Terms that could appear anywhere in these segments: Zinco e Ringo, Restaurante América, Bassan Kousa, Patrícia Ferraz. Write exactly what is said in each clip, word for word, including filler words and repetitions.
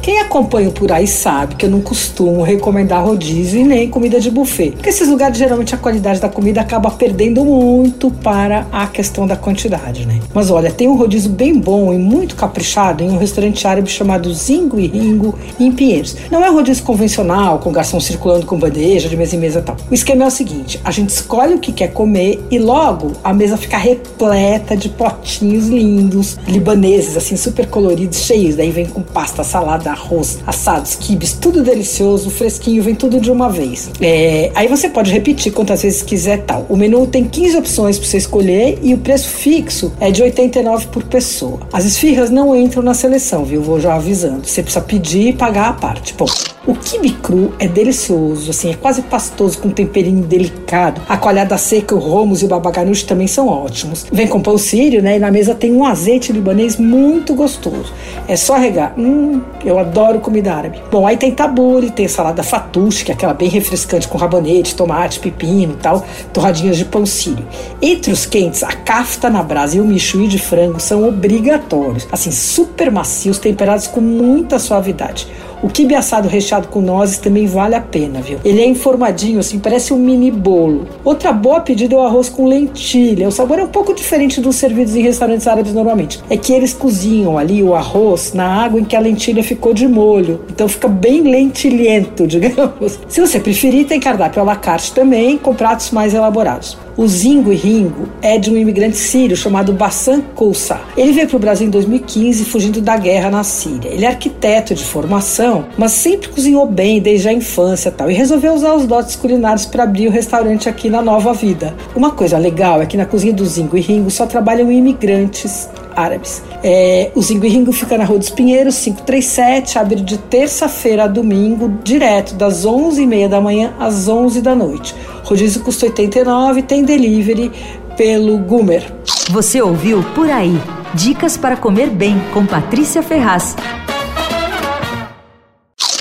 Quem acompanha o Por Aí sabe que eu não costumo recomendar rodízio e nem comida de buffet, porque esses lugares geralmente a qualidade da comida acaba perdendo muito para a questão da quantidade, né? Mas olha, tem um rodízio bem bom e muito caprichado em um restaurante árabe chamado Zinco e Ringo em Pinheiros. Não é rodízio convencional, com garçom circulando com bandeja de mesa em mesa e tal. O esquema é o seguinte: a gente escolhe o que quer comer e logo a mesa fica repleta de potinhos lindos, libaneses, assim, super coloridos, cheios. Daí vem com pasta, salada, arroz, assados, quibes, tudo delicioso, fresquinho, vem tudo de uma vez. É, aí você pode repetir quantas vezes quiser, tal. O menu tem quinze opções para você escolher e o preço fixo é de oitenta e nove reais por pessoa. As esfirras não entram na seleção, viu? Vou já avisando. Você precisa pedir e pagar à parte. Bom, o quibe cru é delicioso, assim, é quase pastoso, com um temperinho delicado. A coalhada seca, o romos e o baba ganoush também são ótimos. Vem com pão sírio, né? E na mesa tem um azeite libanês muito gostoso. É só regar. Hum, eu adoro comida árabe. Bom, aí tem tabule, tem salada fatouche, que é aquela bem refrescante com rabanete, tomate, pepino e tal, torradinhas de pão sírio. Entre os quentes, a kafta na brasa e o michui de frango são obrigatórios. Assim, super macios, temperados com muita suavidade. O quibe assado recheado com nozes também vale a pena, viu? Ele é informadinho, assim, parece um mini bolo. Outra boa pedida é o arroz com lentilha. O sabor é um pouco diferente dos servidos em restaurantes árabes normalmente. É que eles cozinham ali o arroz na água em que a lentilha ficou de molho. Então fica bem lentilhento, digamos. Se você preferir, tem cardápio à la carte também, com pratos mais elaborados. O Zinco e Ringo é de um imigrante sírio chamado Bassan Kousa. Ele veio para o Brasil em dois mil e quinze, fugindo da guerra na Síria. Ele é arquiteto de formação, mas sempre cozinhou bem desde a infância e tal, e resolveu usar os dotes culinários para abrir o restaurante aqui na Nova Vida. Uma coisa legal é que na cozinha do Zinco e Ringo só trabalham imigrantes árabes. É, o Zinco e Ringo fica na Rua dos Pinheiros, quinhentos e trinta e sete, abre de terça-feira a domingo, direto das onze e meia da manhã às onze da noite. Rodízio custa oitenta e nove reais, tem delivery pelo Gumer. Você ouviu Por Aí. Dicas para comer bem com Patrícia Ferraz.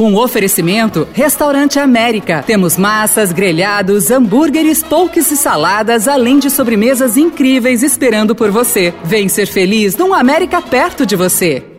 Um oferecimento Restaurante América. Temos massas, grelhados, hambúrgueres, polques e saladas, além de sobremesas incríveis esperando por você. Vem ser feliz num América perto de você.